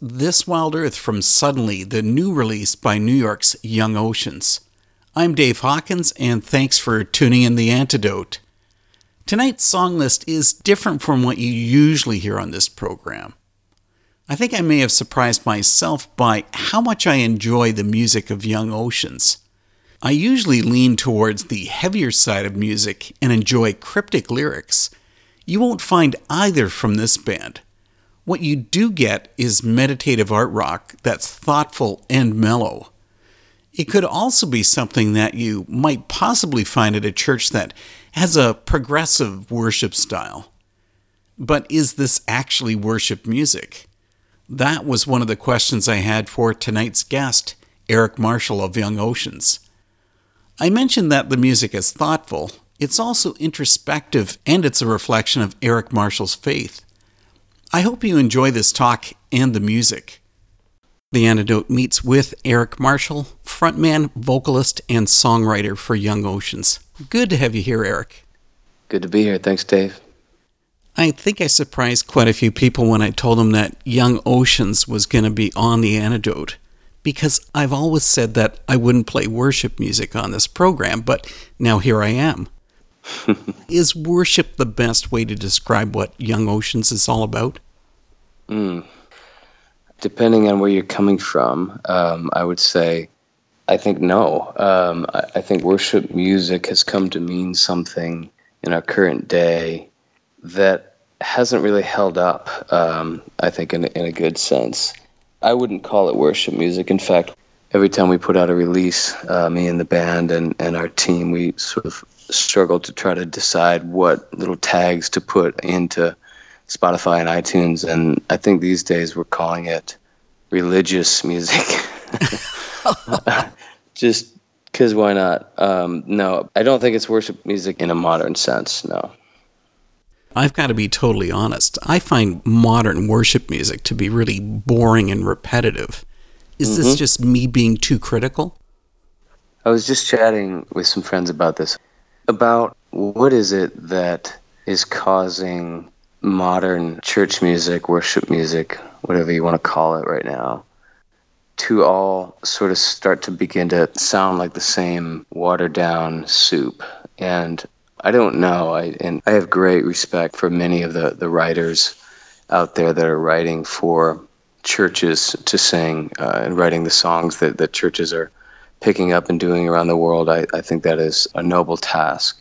This Wild Earth from Suddenly, the new release by New York's Young Oceans. I'm Dave Hawkins, and thanks for tuning in The Antidote. Tonight's song list is different from what you usually hear on this program. I think I may have surprised myself by how much I enjoy the music of Young Oceans. I usually lean towards the heavier side of music and enjoy cryptic lyrics. You won't find either from this band. What you do get is meditative art rock that's thoughtful and mellow. It could also be something that you might possibly find at a church that has a progressive worship style. But is this actually worship music? That was one of the questions I had for tonight's guest, Eric Marshall of Young Oceans. I mentioned that the music is thoughtful. It's also introspective, and it's a reflection of Eric Marshall's faith. I hope you enjoy this talk and the music. The Antidote meets with Eric Marshall, frontman, vocalist, and songwriter for Young Oceans. Good to have you here, Eric. Good to be here. Thanks, Dave. I think I surprised quite a few people when I told them that Young Oceans was going to be on The Antidote, because I've always said that I wouldn't play worship music on this program, but now here I am. Is worship the best way to describe what Young Oceans is all about? Depending on where you're coming from, I would say, I think no. I think worship music has come to mean something in our current day that hasn't really held up, I think, in a good sense. I wouldn't call it worship music. In fact, every time we put out a release, me and the band and our team, we sort of struggle to try to decide what little tags to put into Spotify and iTunes. And I think these days we're calling it religious music. Just because why not? No, I don't think it's worship music in a modern sense, no. I've got to be totally honest. I find modern worship music to be really boring and repetitive. Is this just me being too critical? I was just chatting with some friends about this, about what is it that is causing modern church music, worship music, whatever you want to call it right now, to all sort of start to begin to sound like the same watered-down soup. And I don't know, and I have great respect for many of the writers out there that are writing for churches to sing and writing the songs that churches are picking up and doing around the world. I think that is a noble task.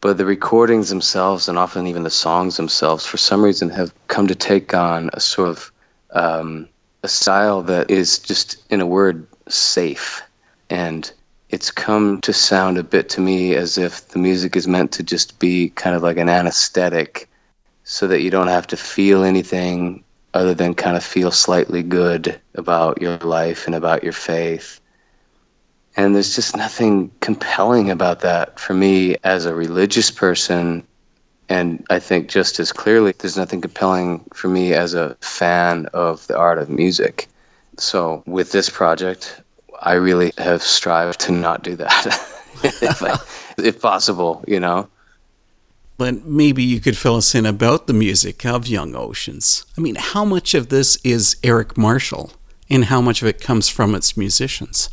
But the recordings themselves, and often even the songs themselves, for some reason have come to take on a sort of a style that is just, in a word, safe. And it's come to sound a bit to me as if the music is meant to just be kind of like an anesthetic so that you don't have to feel anything other than kind of feel slightly good about your life and about your faith. And there's just nothing compelling about that for me as a religious person. And I think just as clearly, there's nothing compelling for me as a fan of the art of music. So with this project, I really have strived to not do that, if possible, you know. But maybe you could fill us in about the music of Young Oceans. I mean, how much of this is Eric Marshall, and how much of it comes from its musicians?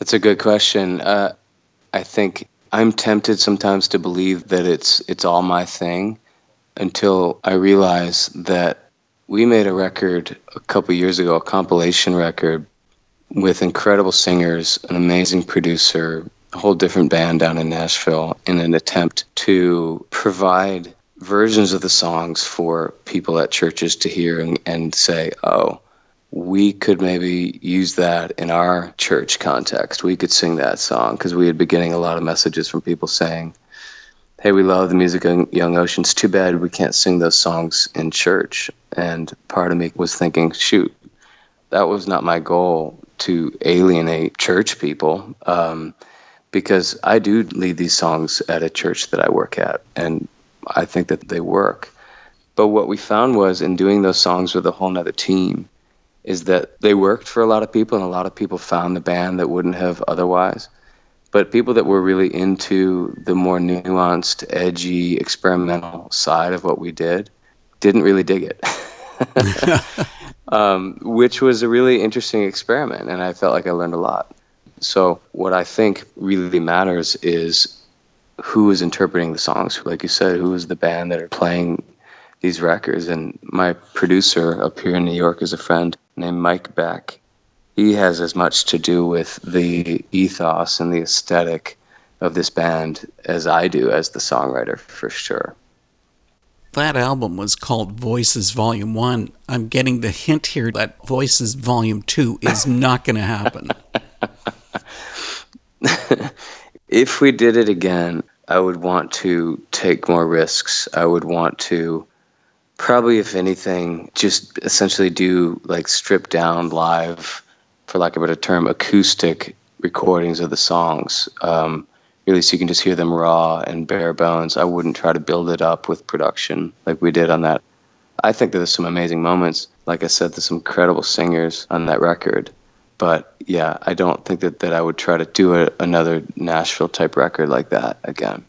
That's a good question. I think I'm tempted sometimes to believe that it's all my thing until I realize that we made a record a couple years ago, a compilation record, with incredible singers, an amazing producer, a whole different band down in Nashville, in an attempt to provide versions of the songs for people at churches to hear and say, oh, we could maybe use that in our church context. We could sing that song, because we had been getting a lot of messages from people saying, hey, we love the music of Young Oceans. Too bad we can't sing those songs in church. And part of me was thinking, shoot, that was not my goal, to alienate church people, because I do lead these songs at a church that I work at, and I think that they work. But what we found was, in doing those songs with a whole nother team, is that they worked for a lot of people, and a lot of people found the band that wouldn't have otherwise. But people that were really into the more nuanced, edgy, experimental side of what we did didn't really dig it. Which was a really interesting experiment, and I felt like I learned a lot. So what I think really matters is who is interpreting the songs. Like you said, who is the band that are playing these records? And my producer up here in New York is a friend named Mike Beck. He has as much to do with the ethos and the aesthetic of this band as I do as the songwriter, for sure. That album was called Voices Volume 1. I'm getting the hint here that Voices Volume 2 is not going to happen. If we did it again, I would want to take more risks. I would want to probably, if anything, just essentially do like stripped down live, for lack of a better term, acoustic recordings of the songs. Really, so you can just hear them raw and bare bones. I wouldn't try to build it up with production like we did on that. I think there's some amazing moments. Like I said, there's some incredible singers on that record. But yeah, I don't think that I would try to do another Nashville type record like that again.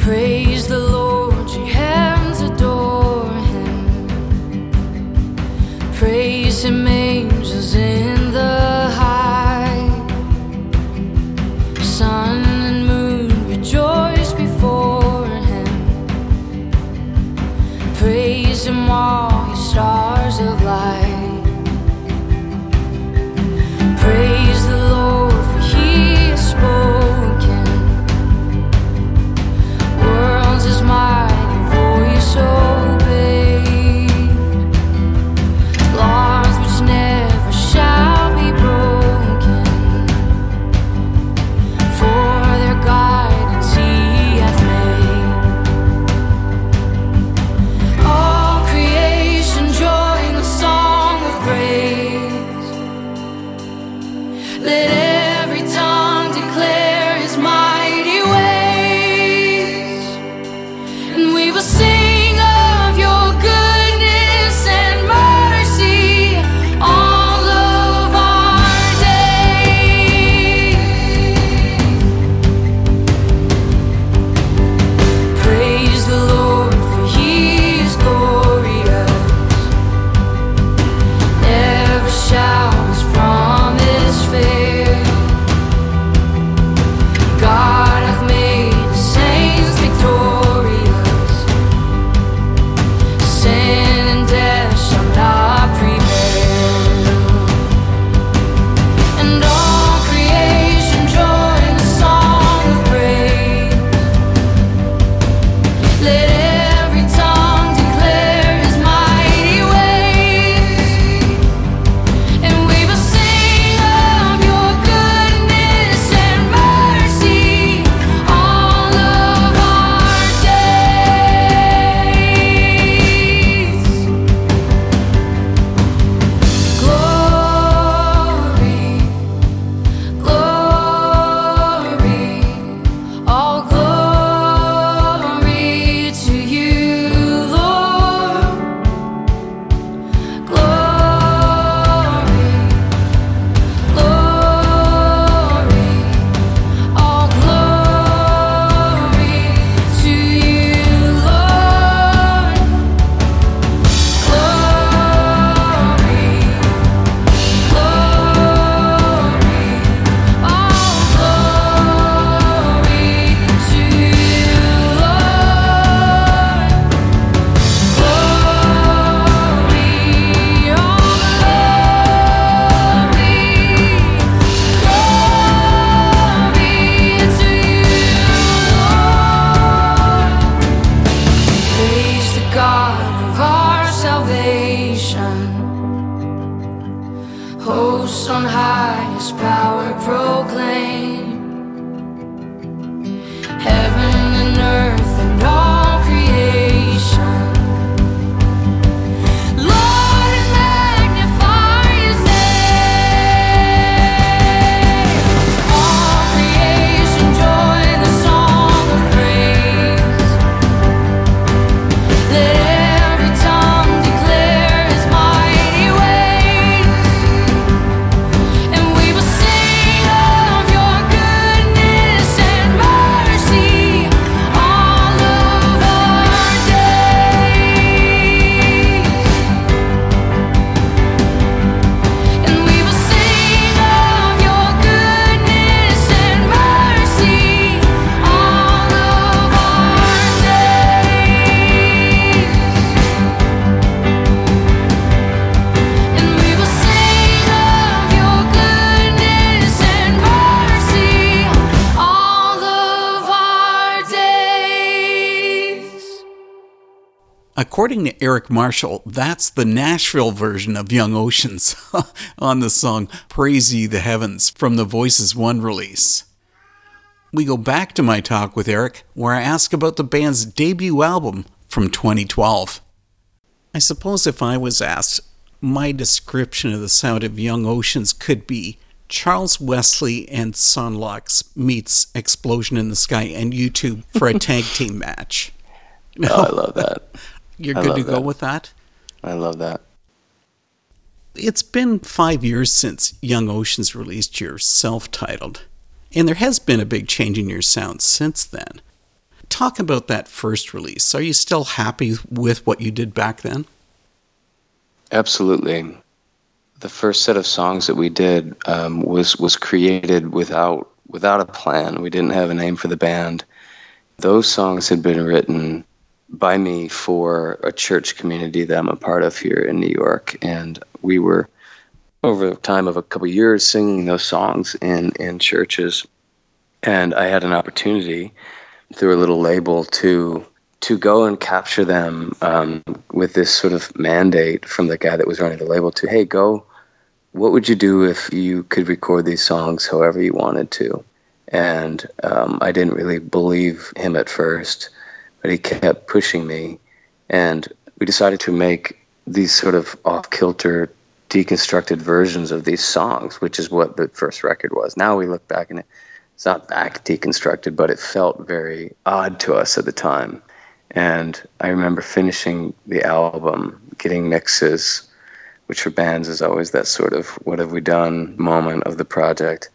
Praise the Lord, your heavens adore him. Praise him, angels in the high. Sun and moon rejoice before him. Praise him, all ye stars of light. Praise the Lord, for he has spoken. My According to Eric Marshall, that's the Nashville version of Young Oceans on the song Praise Ye the Heavens from the Voices 1 release. We go back to my talk with Eric, where I ask about the band's debut album from 2012. I suppose if I was asked, my description of the sound of Young Oceans could be Charles Wesley and Son Lux meets Explosion in the Sky and YouTube for a tag team match. No. Oh, I love that. Go with that? I love that. It's been 5 years since Young Oceans released your self-titled, and there has been a big change in your sound since then. Talk about that first release. Are you still happy with what you did back then? Absolutely. The first set of songs that we did was created without a plan. We didn't have a name for the band. Those songs had been written by me for a church community that I'm a part of here in New York. And we were, over the time of a couple of years, singing those songs in churches. And I had an opportunity through a little label to go and capture them with this sort of mandate from the guy that was running the label to, hey, go, what would you do if you could record these songs however you wanted to? And I didn't really believe him at first, but he kept pushing me, and we decided to make these sort of off-kilter, deconstructed versions of these songs, which is what the first record was. Now we look back, and it's not that deconstructed, but it felt very odd to us at the time. And I remember finishing the album, getting mixes, which for bands is always that sort of what have we done moment of the project.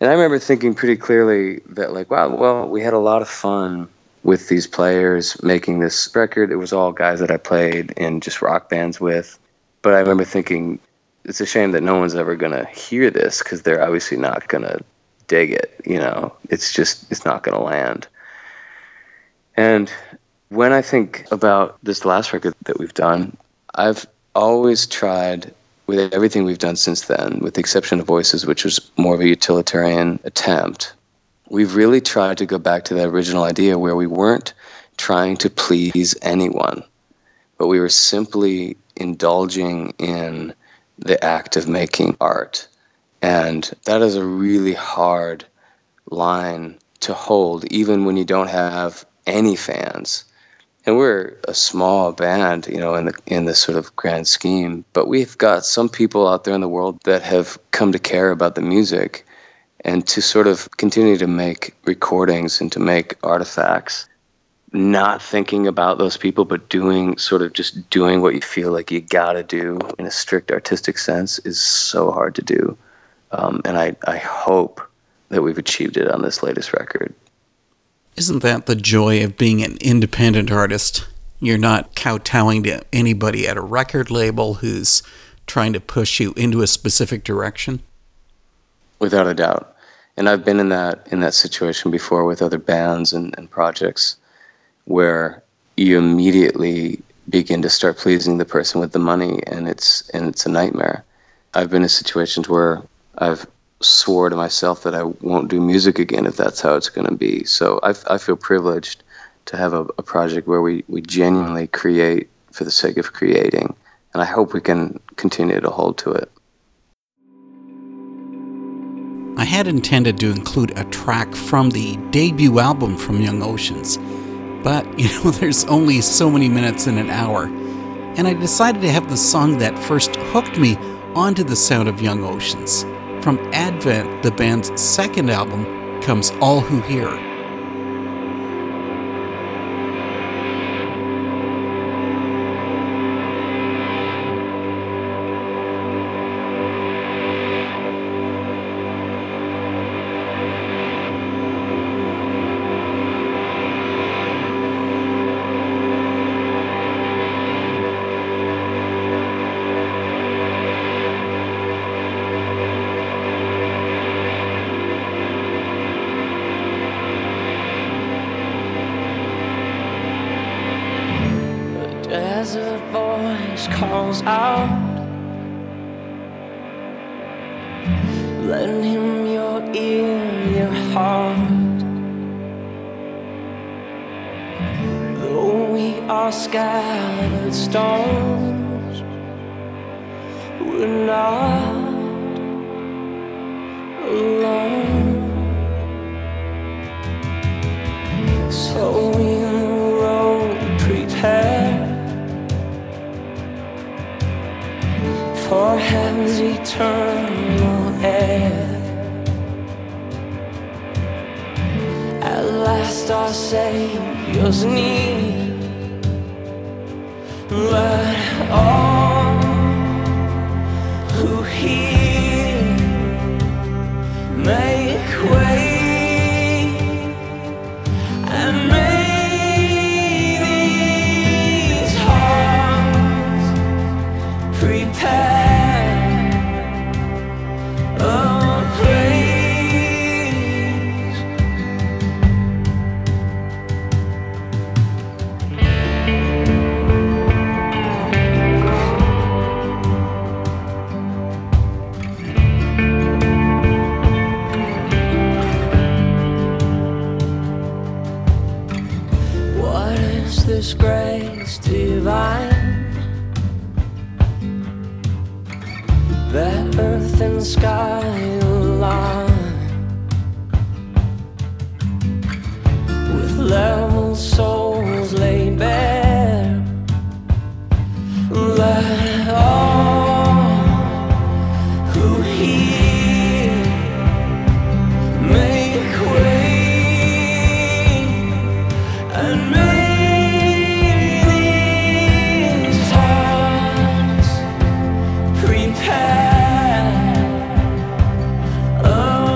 And I remember thinking pretty clearly that, like, wow, well, we had a lot of fun with these players making this record. It was all guys that I played in just rock bands with. But I remember thinking, it's a shame that no one's ever going to hear this because they're obviously not going to dig it, you know. It's not going to land. And when I think about this last record that we've done, I've always tried, with everything we've done since then, with the exception of Voices, which was more of a utilitarian attempt, we've really tried to go back to that original idea where we weren't trying to please anyone, but we were simply indulging in the act of making art. And that is a really hard line to hold, even when you don't have any fans. And we're a small band, you know, in the sort of grand scheme, but we've got some people out there in the world that have come to care about the music, and to sort of continue to make recordings and to make artifacts, not thinking about those people, but just doing what you feel like you gotta do in a strict artistic sense is so hard to do. And I hope that we've achieved it on this latest record. Isn't that the joy of being an independent artist? You're not kowtowing to anybody at a record label who's trying to push you into a specific direction? Without a doubt. And I've been in that situation before with other bands and projects where you immediately begin to start pleasing the person with the money, and it's a nightmare. I've been in situations where I've swore to myself that I won't do music again if that's how it's going to be. So I feel privileged to have a project where we genuinely create for the sake of creating, and I hope we can continue to hold to it. I had intended to include a track from the debut album from Young Oceans, but, you know, there's only so many minutes in an hour, and I decided to have the song that first hooked me onto the sound of Young Oceans. From Advent, the band's second album, comes All Who Hear. our sky that stars were not alone. So we road prepared for heaven's eternal air. At last our Savior's knee let all who hear make way. This grace divine that earth and sky align with level souls laid bare. Let all who hear make way and make. Oh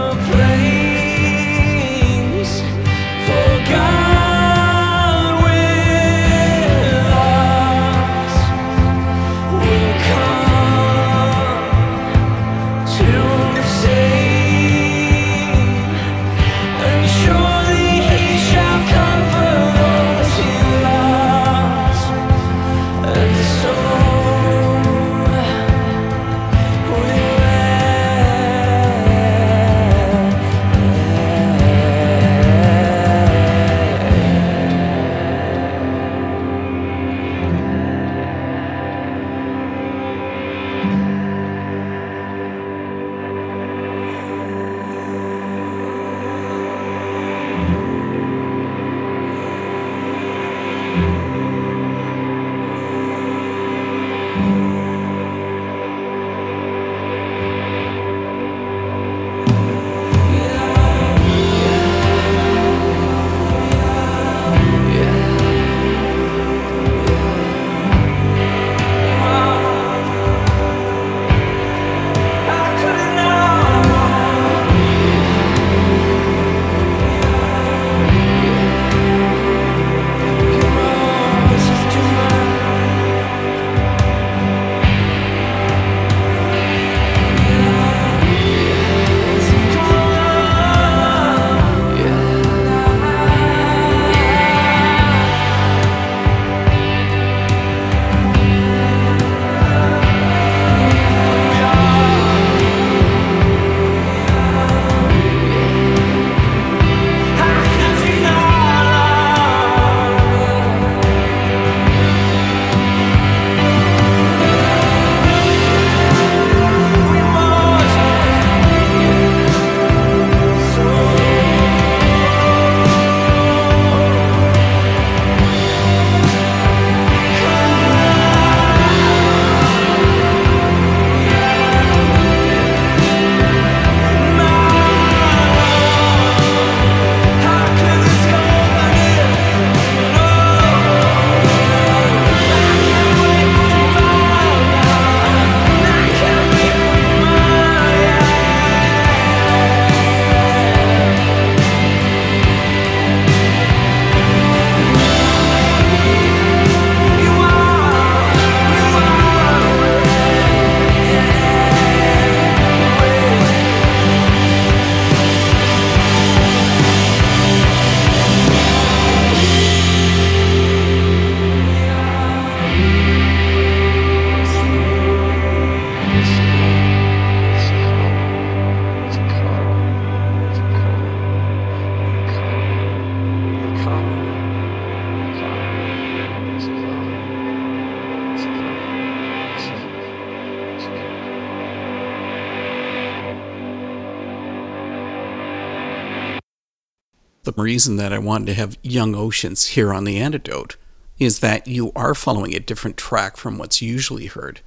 The reason that I wanted to have Young Oceans here on The Antidote is that you are following a different track from what's usually heard,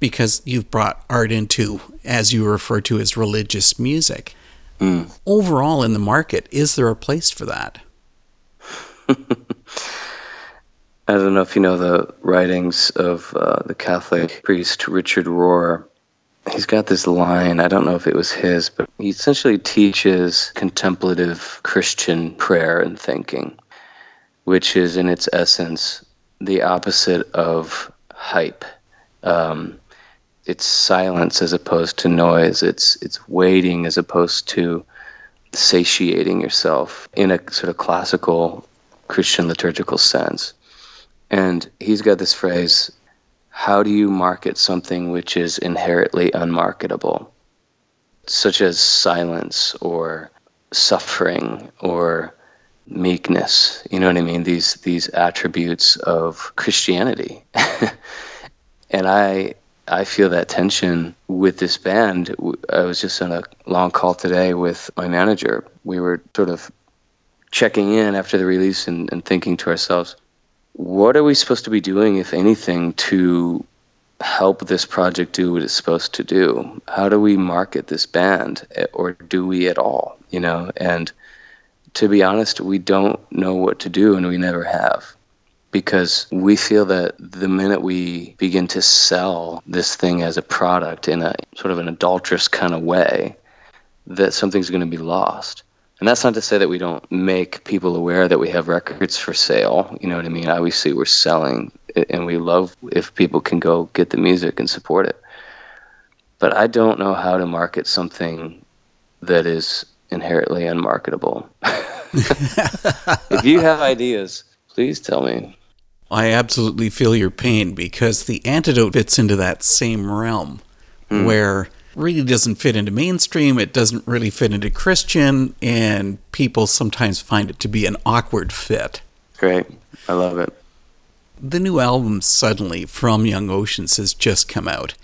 because you've brought art into, as you refer to as, religious music. Mm. Overall in the market, is there a place for that? I don't know if you know the writings of the Catholic priest Richard Rohr. He's got this line, I don't know if it was his, but he essentially teaches contemplative Christian prayer and thinking, which is in its essence the opposite of hype. It's silence as opposed to noise. It's waiting as opposed to satiating yourself in a sort of classical Christian liturgical sense. And he's got this phrase, how do you market something which is inherently unmarketable, such as silence or suffering or meekness? You know what I mean? These attributes of Christianity. And I feel that tension with this band. I was just on a long call today with my manager. We were sort of checking in after the release and thinking to ourselves, what are we supposed to be doing, if anything, to help this project do what it's supposed to do? How do we market this band, or do we at all? You know, and to be honest, we don't know what to do, and we never have, because we feel that the minute we begin to sell this thing as a product in a sort of an adulterous kind of way, that something's going to be lost. And that's not to say that we don't make people aware that we have records for sale. You know what I mean? Obviously, we're selling, and we love if people can go get the music and support it. But I don't know how to market something that is inherently unmarketable. If you have ideas, please tell me. I absolutely feel your pain, because The Antidote fits into that same realm where really doesn't fit into mainstream. It doesn't really fit into Christian, and people sometimes find it to be an awkward fit. Great. I love it. The new album, Suddenly, from Young Oceans, has just come out.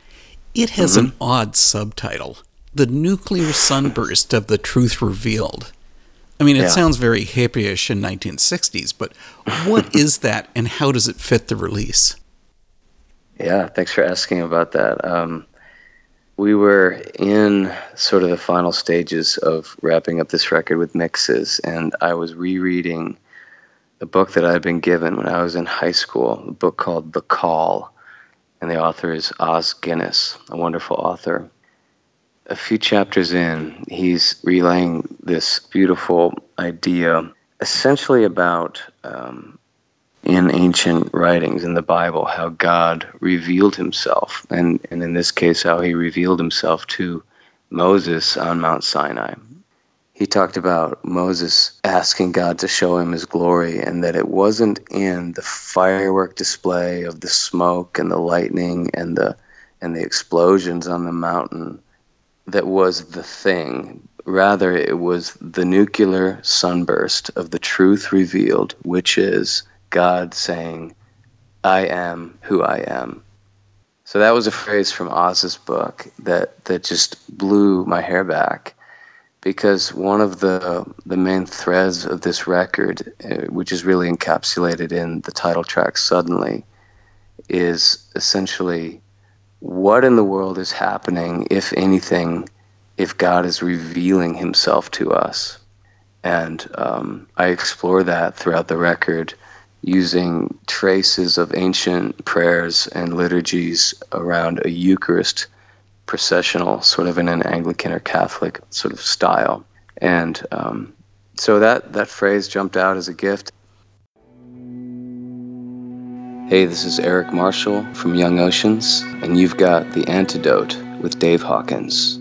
It has an odd subtitle, The Nuclear Sunburst of the Truth Revealed. I mean, it sounds very hippie-ish in 1960s, but what is that, and how does it fit the release? Yeah, thanks for asking about that. We were in sort of the final stages of wrapping up this record with mixes, and I was rereading a book that I had been given when I was in high school, a book called The Call, and the author is Oz Guinness, a wonderful author. A few chapters in, he's relaying this beautiful idea, essentially about, in ancient writings in the Bible, how God revealed himself, and in this case, how he revealed himself to Moses on Mount Sinai. He talked about Moses asking God to show him his glory, and that it wasn't in the firework display of the smoke and the lightning and the explosions on the mountain that was the thing. Rather, it was the nuclear sunburst of the truth revealed, which is God saying, I am who I am. So that was a phrase from Oz's book that just blew my hair back, because one of the main threads of this record, which is really encapsulated in the title track, Suddenly, is essentially what in the world is happening, if anything, if God is revealing himself to us. And I explore that throughout the record, using traces of ancient prayers and liturgies around a Eucharist processional, sort of in an Anglican or Catholic sort of style. And so that phrase jumped out as a gift. Hey, this is Eric Marshall from Young Oceans, and you've got The Antidote with Dave Hawkins.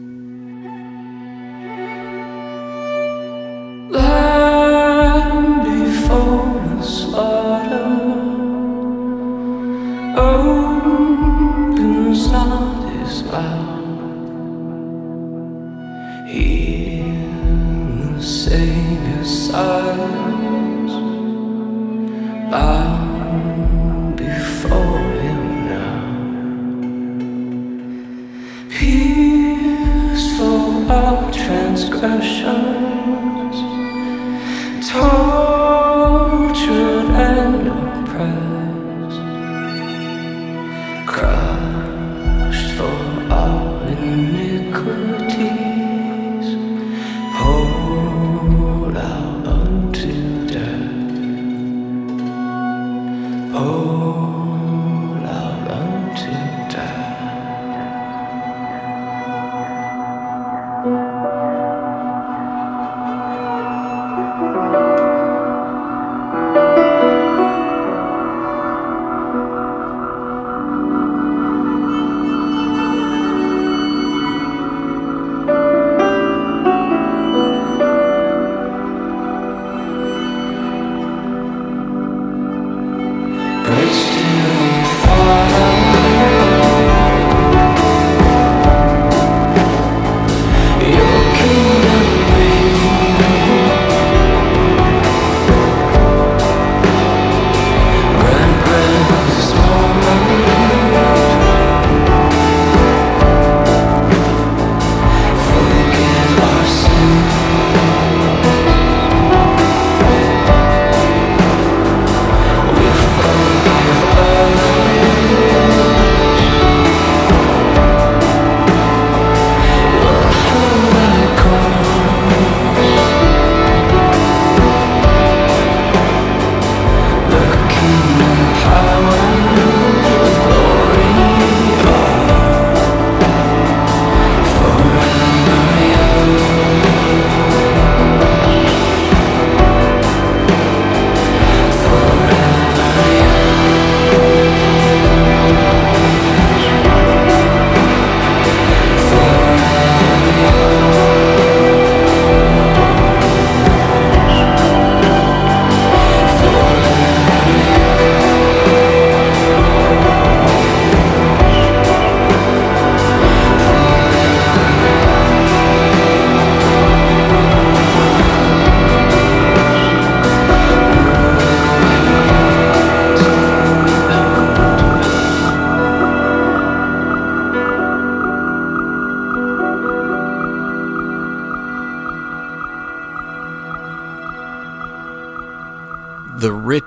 Transgressions tortured and oppressed, crushed for our iniquities, poured out unto death, poured out unto death.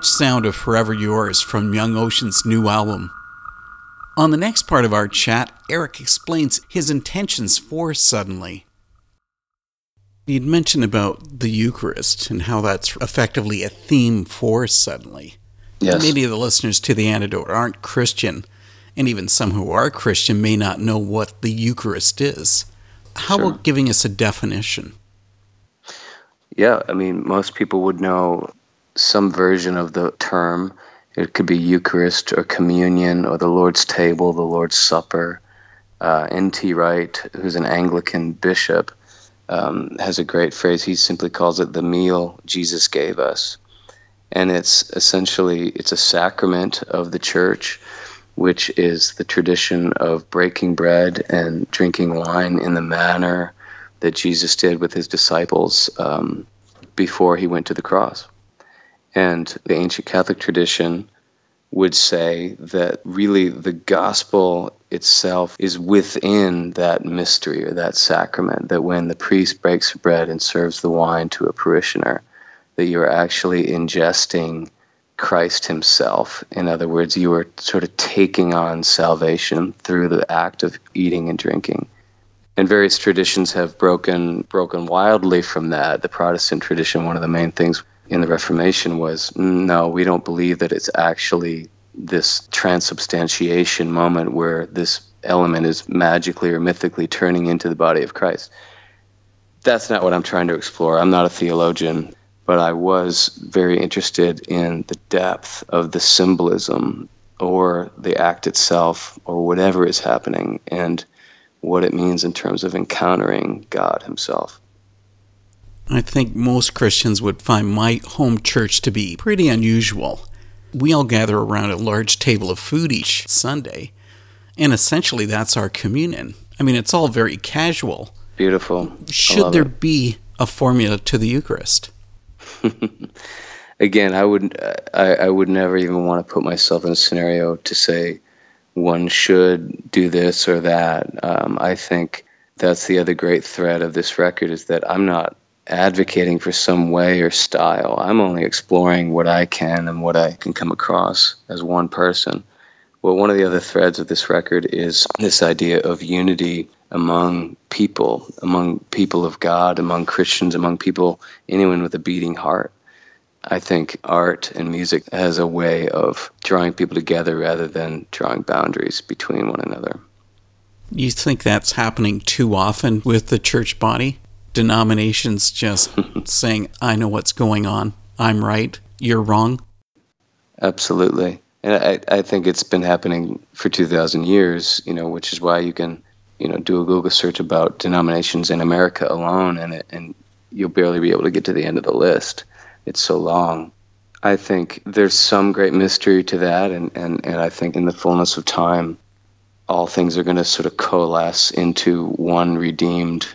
Sound of Forever Yours from Young Ocean's new album. On the next part of our chat, Eric explains his intentions for Suddenly. He'd mentioned about the Eucharist and how that's effectively a theme for Suddenly. Yes. Many of the listeners to The Antidote aren't Christian, and even some who are Christian may not know what the Eucharist is. How about giving us a definition? Yeah, I mean, most people would know some version of the term. It could be Eucharist or communion or the Lord's table, the Lord's supper. N.T. Wright, who's an Anglican bishop, has a great phrase. He simply calls it the meal Jesus gave us. And it's essentially a sacrament of the church, which is the tradition of breaking bread and drinking wine in the manner that Jesus did with his disciples before he went to the cross. And the ancient Catholic tradition would say that really the gospel itself is within that mystery or that sacrament, that when the priest breaks bread and serves the wine to a parishioner, that you're actually ingesting Christ himself. In other words, you are sort of taking on salvation through the act of eating and drinking. And various traditions have broken wildly from that. The Protestant tradition, one of the main things in the Reformation was, no, we don't believe that it's actually this transubstantiation moment where this element is magically or mythically turning into the body of Christ. That's not what I'm trying to explore. I'm not a theologian, but I was very interested in the depth of the symbolism or the act itself or whatever is happening and what it means in terms of encountering God himself. I think most Christians would find my home church to be pretty unusual. We all gather around a large table of food each Sunday, and essentially that's our communion. I mean, it's all very casual. Beautiful. Should there be a formula to the Eucharist? Again, I would never even want to put myself in a scenario to say one should do this or that. I think that's the other great thread of this record is that I'm not advocating for some way or style. I'm only exploring what I can and what I can come across as one person. Well, one of the other threads of this record is this idea of unity among people of God, among Christians, among people, anyone with a beating heart. I think art and music has a way of drawing people together rather than drawing boundaries between one another. You think that's happening too often with the church body? Denominations just saying, I know what's going on. I'm right. You're wrong. Absolutely. And I think it's been happening for 2,000 years, which is why you can, do a Google search about denominations in America alone, and you'll barely be able to get to the end of the list. It's so long. I think there's some great mystery to that, and I think in the fullness of time, all things are going to sort of coalesce into one redeemed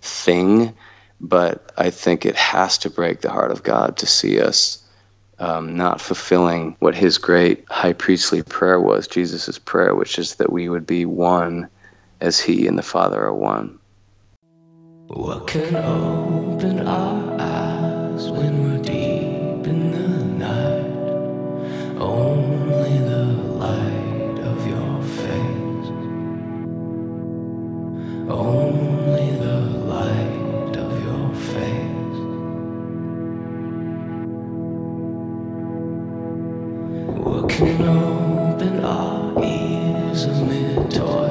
thing, but I think it has to break the heart of God to see us not fulfilling what his great high priestly prayer was, Jesus' prayer, which is that we would be one as he and the Father are one. What can open our eyes when we're deep in the night? Only the light of your face. Only the light of your face. What can open our ears amid toil?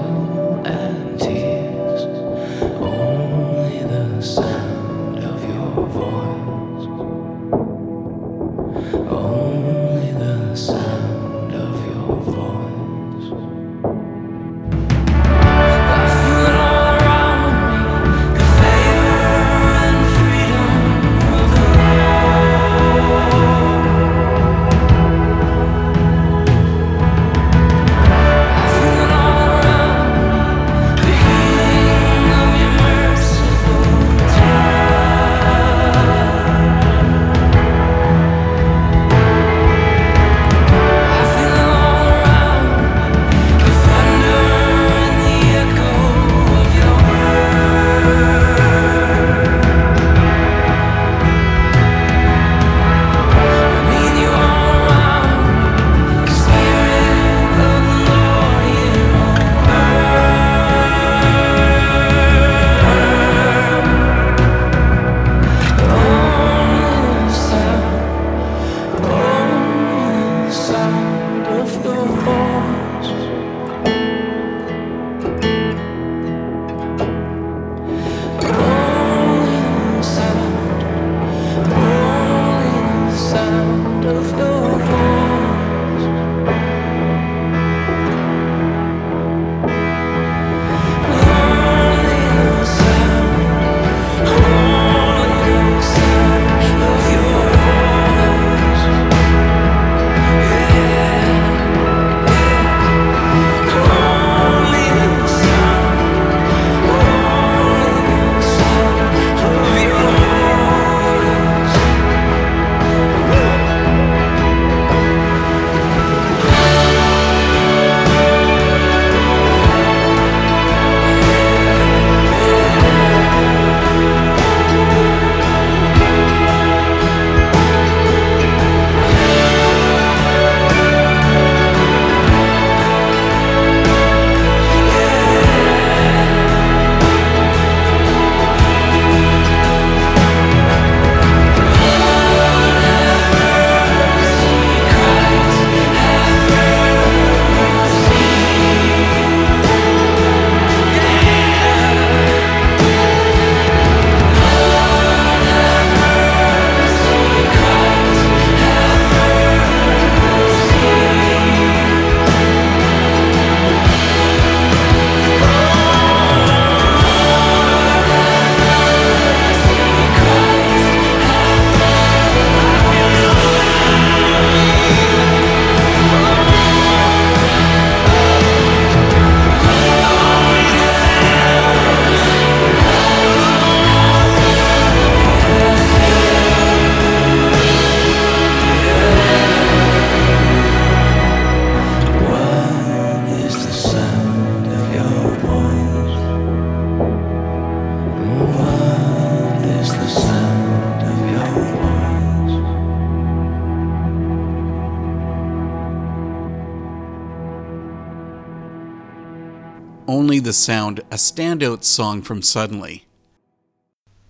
Only the Sound, a standout song from Suddenly.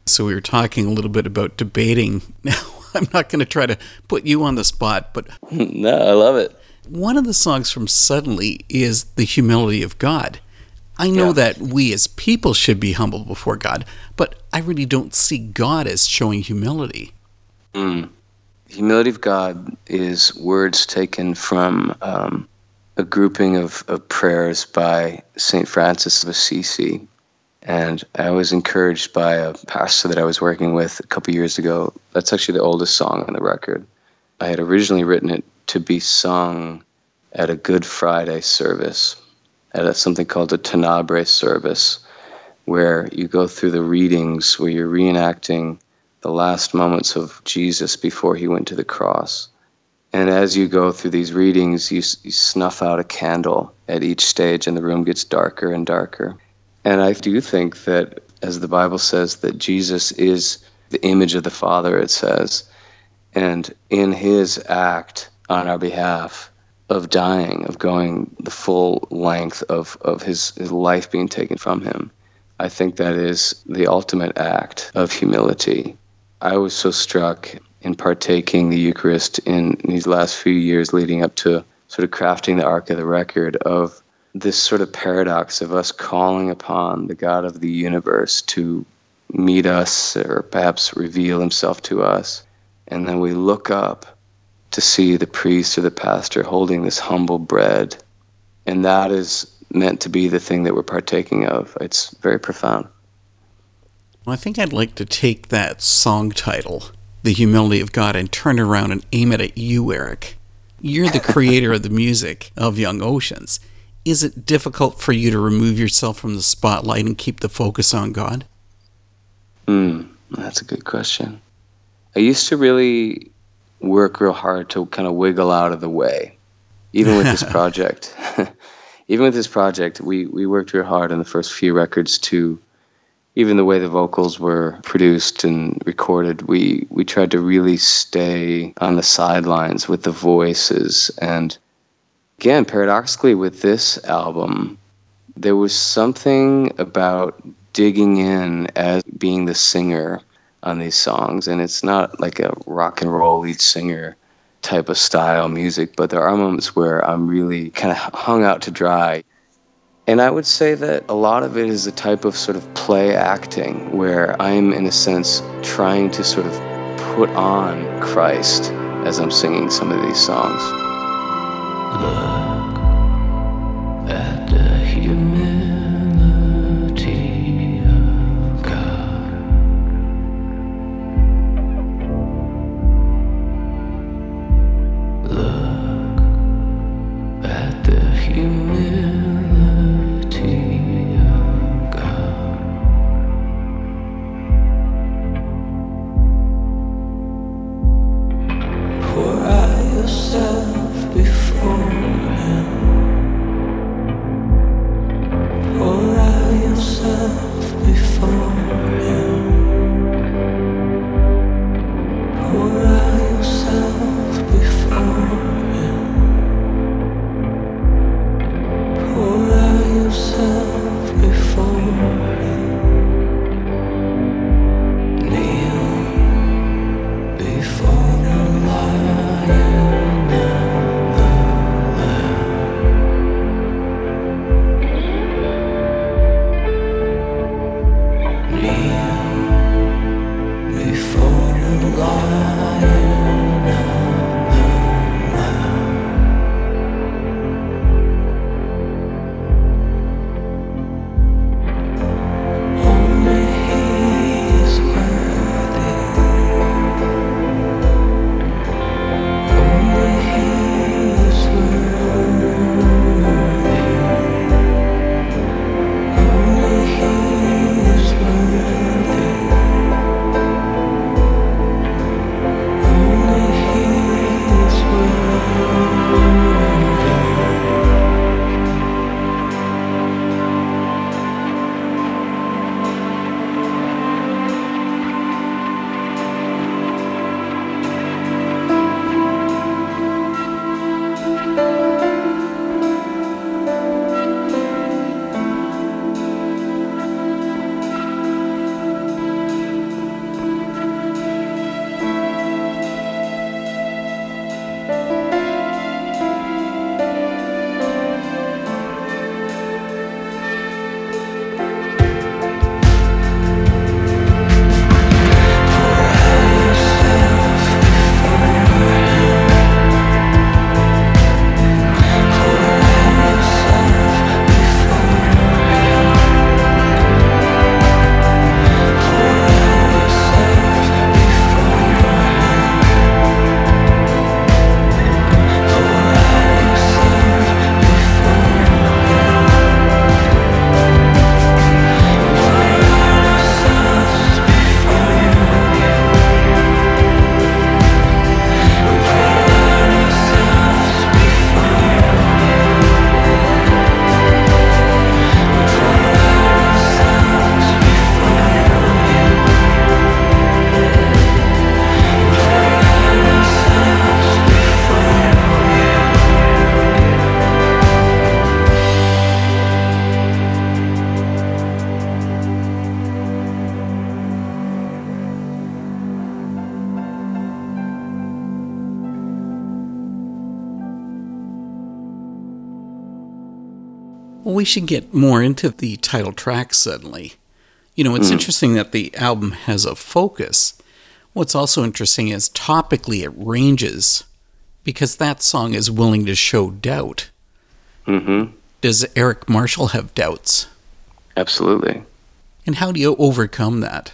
So we were talking a little bit about debating. Now, I'm not going to try to put you on the spot, but... No, I love it. One of the songs from Suddenly is The Humility of God. I know that we as people should be humble before God, but I really don't see God as showing humility. Humility of God is words taken from a grouping of prayers by St. Francis of Assisi. And I was encouraged by a pastor that I was working with a couple years ago. That's actually the oldest song on the record. I had originally written it to be sung at a Good Friday service, at something called the Tenebrae service, where you go through the readings, where you're reenacting the last moments of Jesus before he went to the cross. And as you go through these readings, you snuff out a candle at each stage, and the room gets darker and darker. And I do think that, as the Bible says, that Jesus is the image of the Father, it says. And in his act on our behalf of dying, of going the full length of his life being taken from him, I think that is the ultimate act of humility. I was so struck in partaking the Eucharist in these last few years leading up to sort of crafting the Ark of the Record, of this sort of paradox of us calling upon the God of the universe to meet us or perhaps reveal himself to us. And then we look up to see the priest or the pastor holding this humble bread. And that is meant to be the thing that we're partaking of. It's very profound. Well, I think I'd like to take that song title, The Humility of God, and turn around and aim it at you, Eric. You're the creator of the music of Young Oceans. Is it difficult for you to remove yourself from the spotlight and keep the focus on God? That's a good question. I used to really work real hard to kind of wiggle out of the way, even with this project. Even with this project, we worked real hard on the first few records to, even the way the vocals were produced and recorded, we tried to really stay on the sidelines with the voices. And again, paradoxically, with this album, there was something about digging in as being the singer on these songs. And it's not like a rock and roll lead singer type of style music, but there are moments where I'm really kind of hung out to dry. And I would say that a lot of it is a type of sort of play acting, where I'm, in a sense, trying to sort of put on Christ as I'm singing some of these songs. Look at the humility of God. Look at the humility of God. Pour out yourself before him. Well, we should get more into the title track, Suddenly. You know, it's interesting that the album has a focus. What's also interesting is topically it ranges, because that song is willing to show doubt. Mm-hmm. Does Eric Marshall have doubts? Absolutely. And how do you overcome that?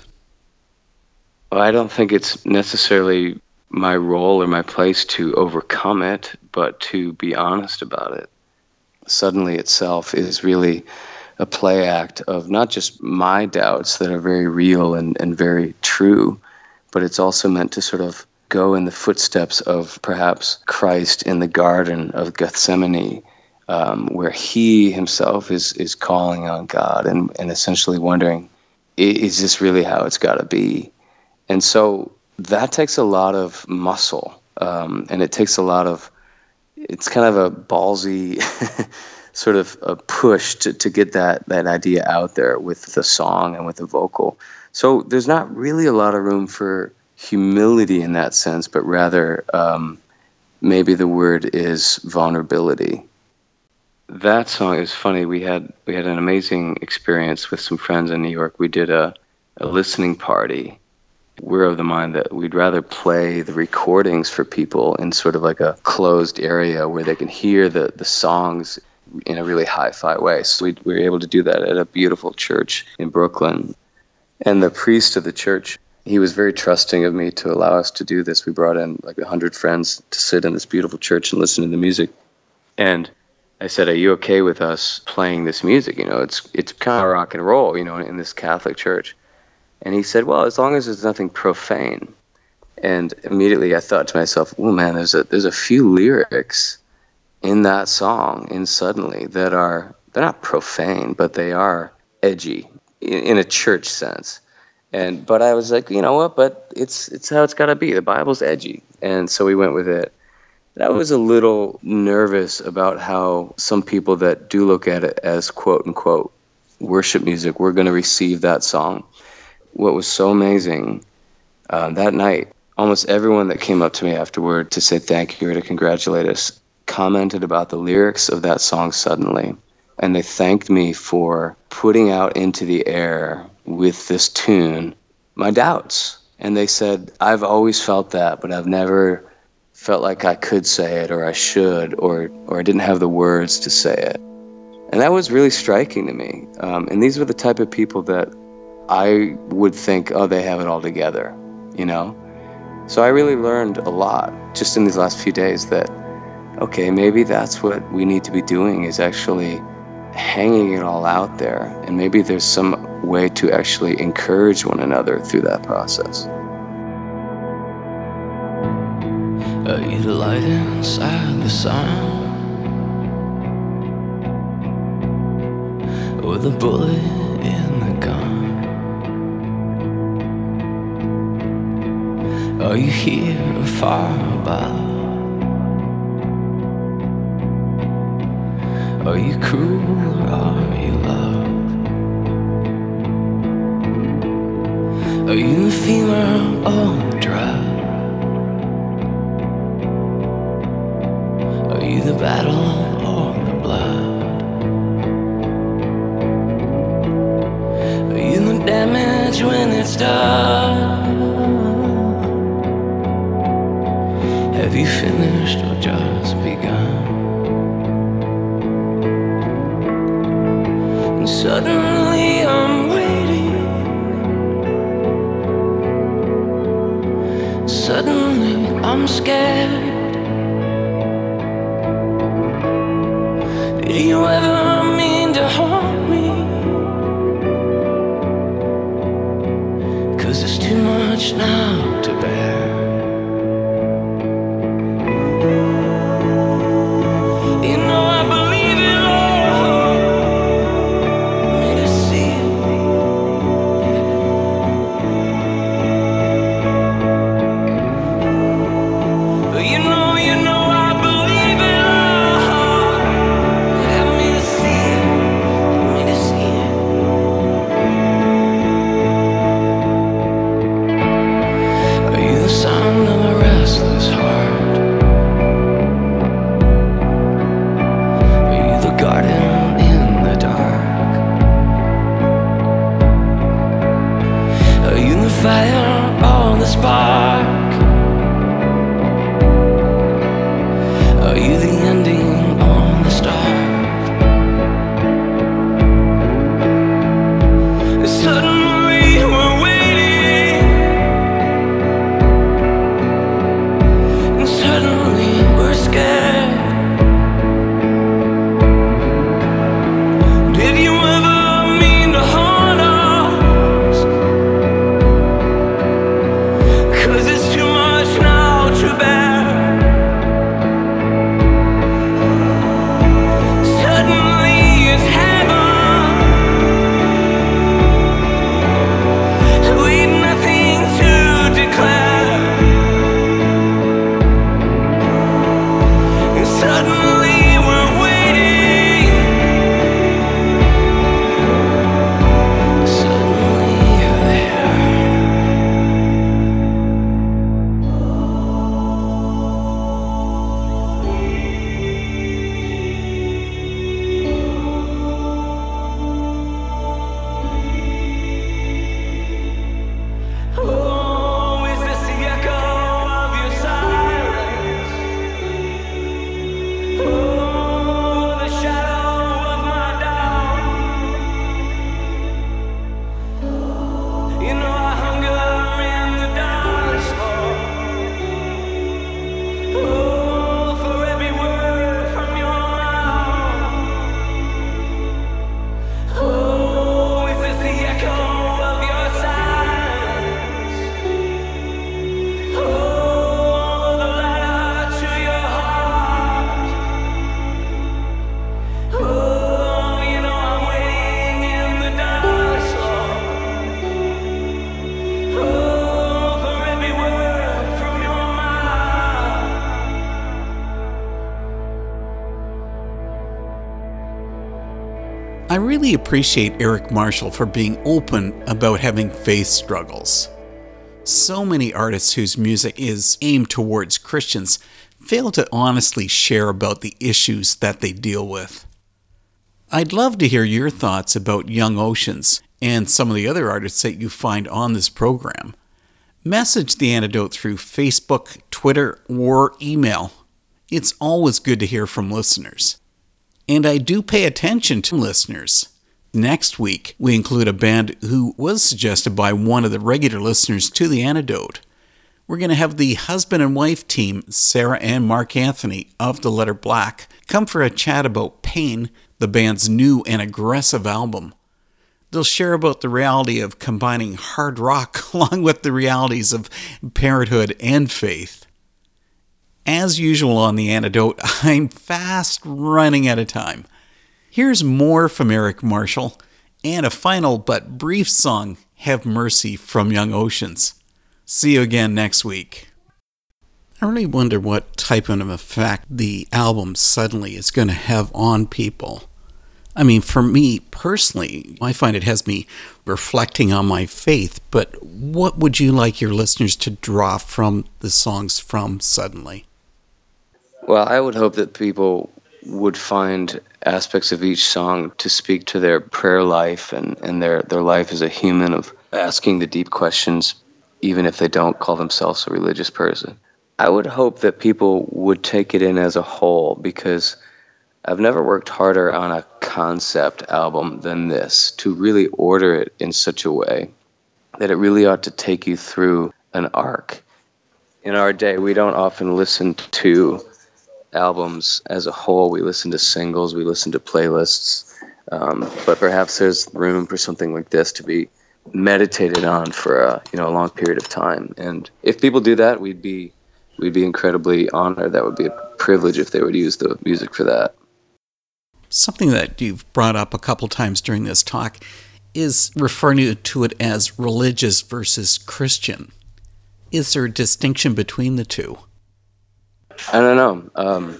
Well, I don't think it's necessarily my role or my place to overcome it, but to be honest about it. Suddenly itself is really a play act of not just my doubts that are very real and very true, but it's also meant to sort of go in the footsteps of perhaps Christ in the Garden of Gethsemane, where he himself is calling on God and essentially wondering, is this really how it's got to be? And so that takes a lot of muscle, and it takes a lot of, it's kind of a ballsy sort of a push to get that idea out there with the song and with the vocal. So there's not really a lot of room for humility in that sense, but rather maybe the word is vulnerability. That song is funny. We had an amazing experience with some friends in New York. We did a listening party. We're of the mind that we'd rather play the recordings for people in sort of like a closed area where they can hear the songs in a really hi-fi way. So we were able to do that at a beautiful church in Brooklyn. And the priest of the church, he was very trusting of me to allow us to do this. We brought in like 100 friends to sit in this beautiful church and listen to the music. And I said, "Are you okay with us playing this music? You know, it's kind of rock and roll, you know, in this Catholic church." And he said, "Well, as long as there's nothing profane." And immediately I thought to myself, "Oh man, there's a few lyrics in that song, in Suddenly, that are, they're not profane, but they are edgy in a church sense." And but I was like, you know what? But it's how it's got to be. The Bible's edgy, and so we went with it. I was a little nervous about how some people that do look at it as quote-unquote worship music were going to receive that song. What was so amazing that night, almost everyone that came up to me afterward to say thank you or to congratulate us commented about the lyrics of that song Suddenly, and they thanked me for putting out into the air with this tune my doubts. And they said, "I've always felt that, but I've never felt like I could say it, or I should, or I didn't have the words to say it." And that was really striking to me. And these were the type of people that I would think, oh, they have it all together, you know? So I really learned a lot just in these last few days that, okay, maybe that's what we need to be doing, is actually hanging it all out there. And maybe there's some way to actually encourage one another through that process. Are you the light inside the sun, or the bullet in the gun? Are you here or far above? Are you cruel or are you love? Are you the femur or the drug? Are you the battle or the blood? Are you the damage when it's done? Have you finished or just begun? And suddenly I'm waiting. Suddenly I'm scared. Do you ever mean to haunt me? 'Cause there's too much now to bear. You know I believe it all. Me to see it. But you know. I really appreciate Eric Marshall for being open about having faith struggles. So many artists whose music is aimed towards Christians fail to honestly share about the issues that they deal with. I'd love to hear your thoughts about Young Oceans and some of the other artists that you find on this program. Message The Antidote through Facebook, Twitter, or email. It's always good to hear from listeners. And I do pay attention to listeners. Next week, we include a band who was suggested by one of the regular listeners to The Antidote. We're going to have the husband and wife team, Sarah and Mark Anthony of The Letter Black, come for a chat about Pain, the band's new and aggressive album. They'll share about the reality of combining hard rock along with the realities of parenthood and faith. As usual on The Antidote, I'm fast running out of time. Here's more from Eric Marshall and a final but brief song, Have Mercy from Young Oceans. See you again next week. I really wonder what type of effect the album Suddenly is going to have on people. I mean, for me personally, I find it has me reflecting on my faith, but what would you like your listeners to draw from the songs from Suddenly? Well, I would hope that people would find aspects of each song to speak to their prayer life and their life as a human of asking the deep questions, even if they don't call themselves a religious person. I would hope that people would take it in as a whole, because I've never worked harder on a concept album than this, to really order it in such a way that it really ought to take you through an arc. In our day, we don't often listen to albums as a whole. We listen to singles, we listen to playlists, but perhaps there's room for something like this to be meditated on for a long period of time. And if people do that, we'd be incredibly honored. That would be a privilege if they would use the music for that. Something that you've brought up a couple times during this talk is referring to it as religious versus Christian. Is there a distinction between the two? I don't know.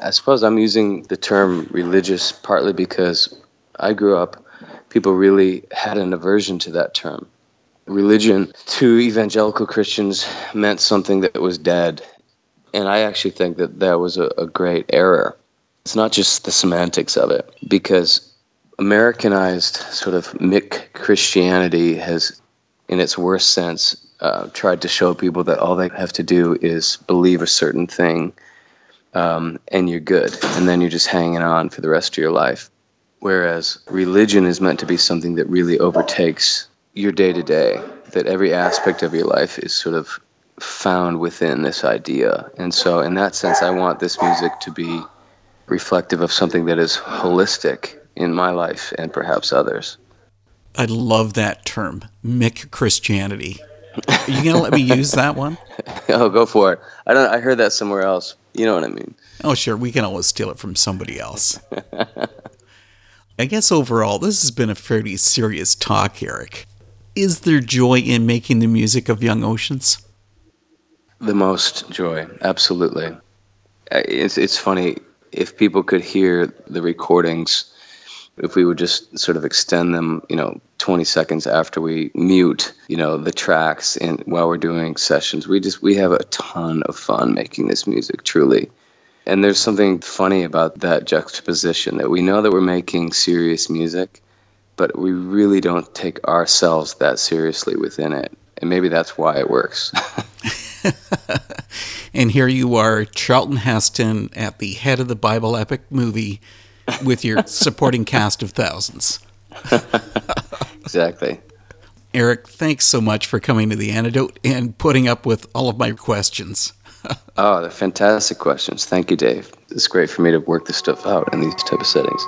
I suppose I'm using the term religious partly because I grew up, people really had an aversion to that term. Religion to evangelical Christians meant something that was dead. And I actually think that was a great error. It's not just the semantics of it, because Americanized sort of MIC Christianity has, in its worst sense, tried to show people that all they have to do is believe a certain thing and you're good. And then you're just hanging on for the rest of your life. Whereas religion is meant to be something that really overtakes your day-to-day, that every aspect of your life is sort of found within this idea. And so in that sense, I want this music to be reflective of something that is holistic in my life and perhaps others. I love that term, MIC Christianity. Are you going to let me use that one? Oh, go for it. I heard that somewhere else. You know what I mean? Oh, sure. We can always steal it from somebody else. I guess overall, this has been a fairly serious talk, Eric. Is there joy in making the music of Young Oceans? The most joy, absolutely. It's funny, if people could hear the recordings, if we would just sort of extend them, 20 seconds after we mute, the tracks and while we're doing sessions, we have a ton of fun making this music, truly. And there's something funny about that juxtaposition, that we know that we're making serious music, but we really don't take ourselves that seriously within it. And maybe that's why it works. And here you are, Charlton Heston, at the head of the Bible epic movie with your supporting cast of thousands. Exactly. Eric, thanks so much for coming to The Antidote and putting up with all of my questions. Oh, they're fantastic questions. Thank you, Dave. It's great for me to work this stuff out in these type of settings.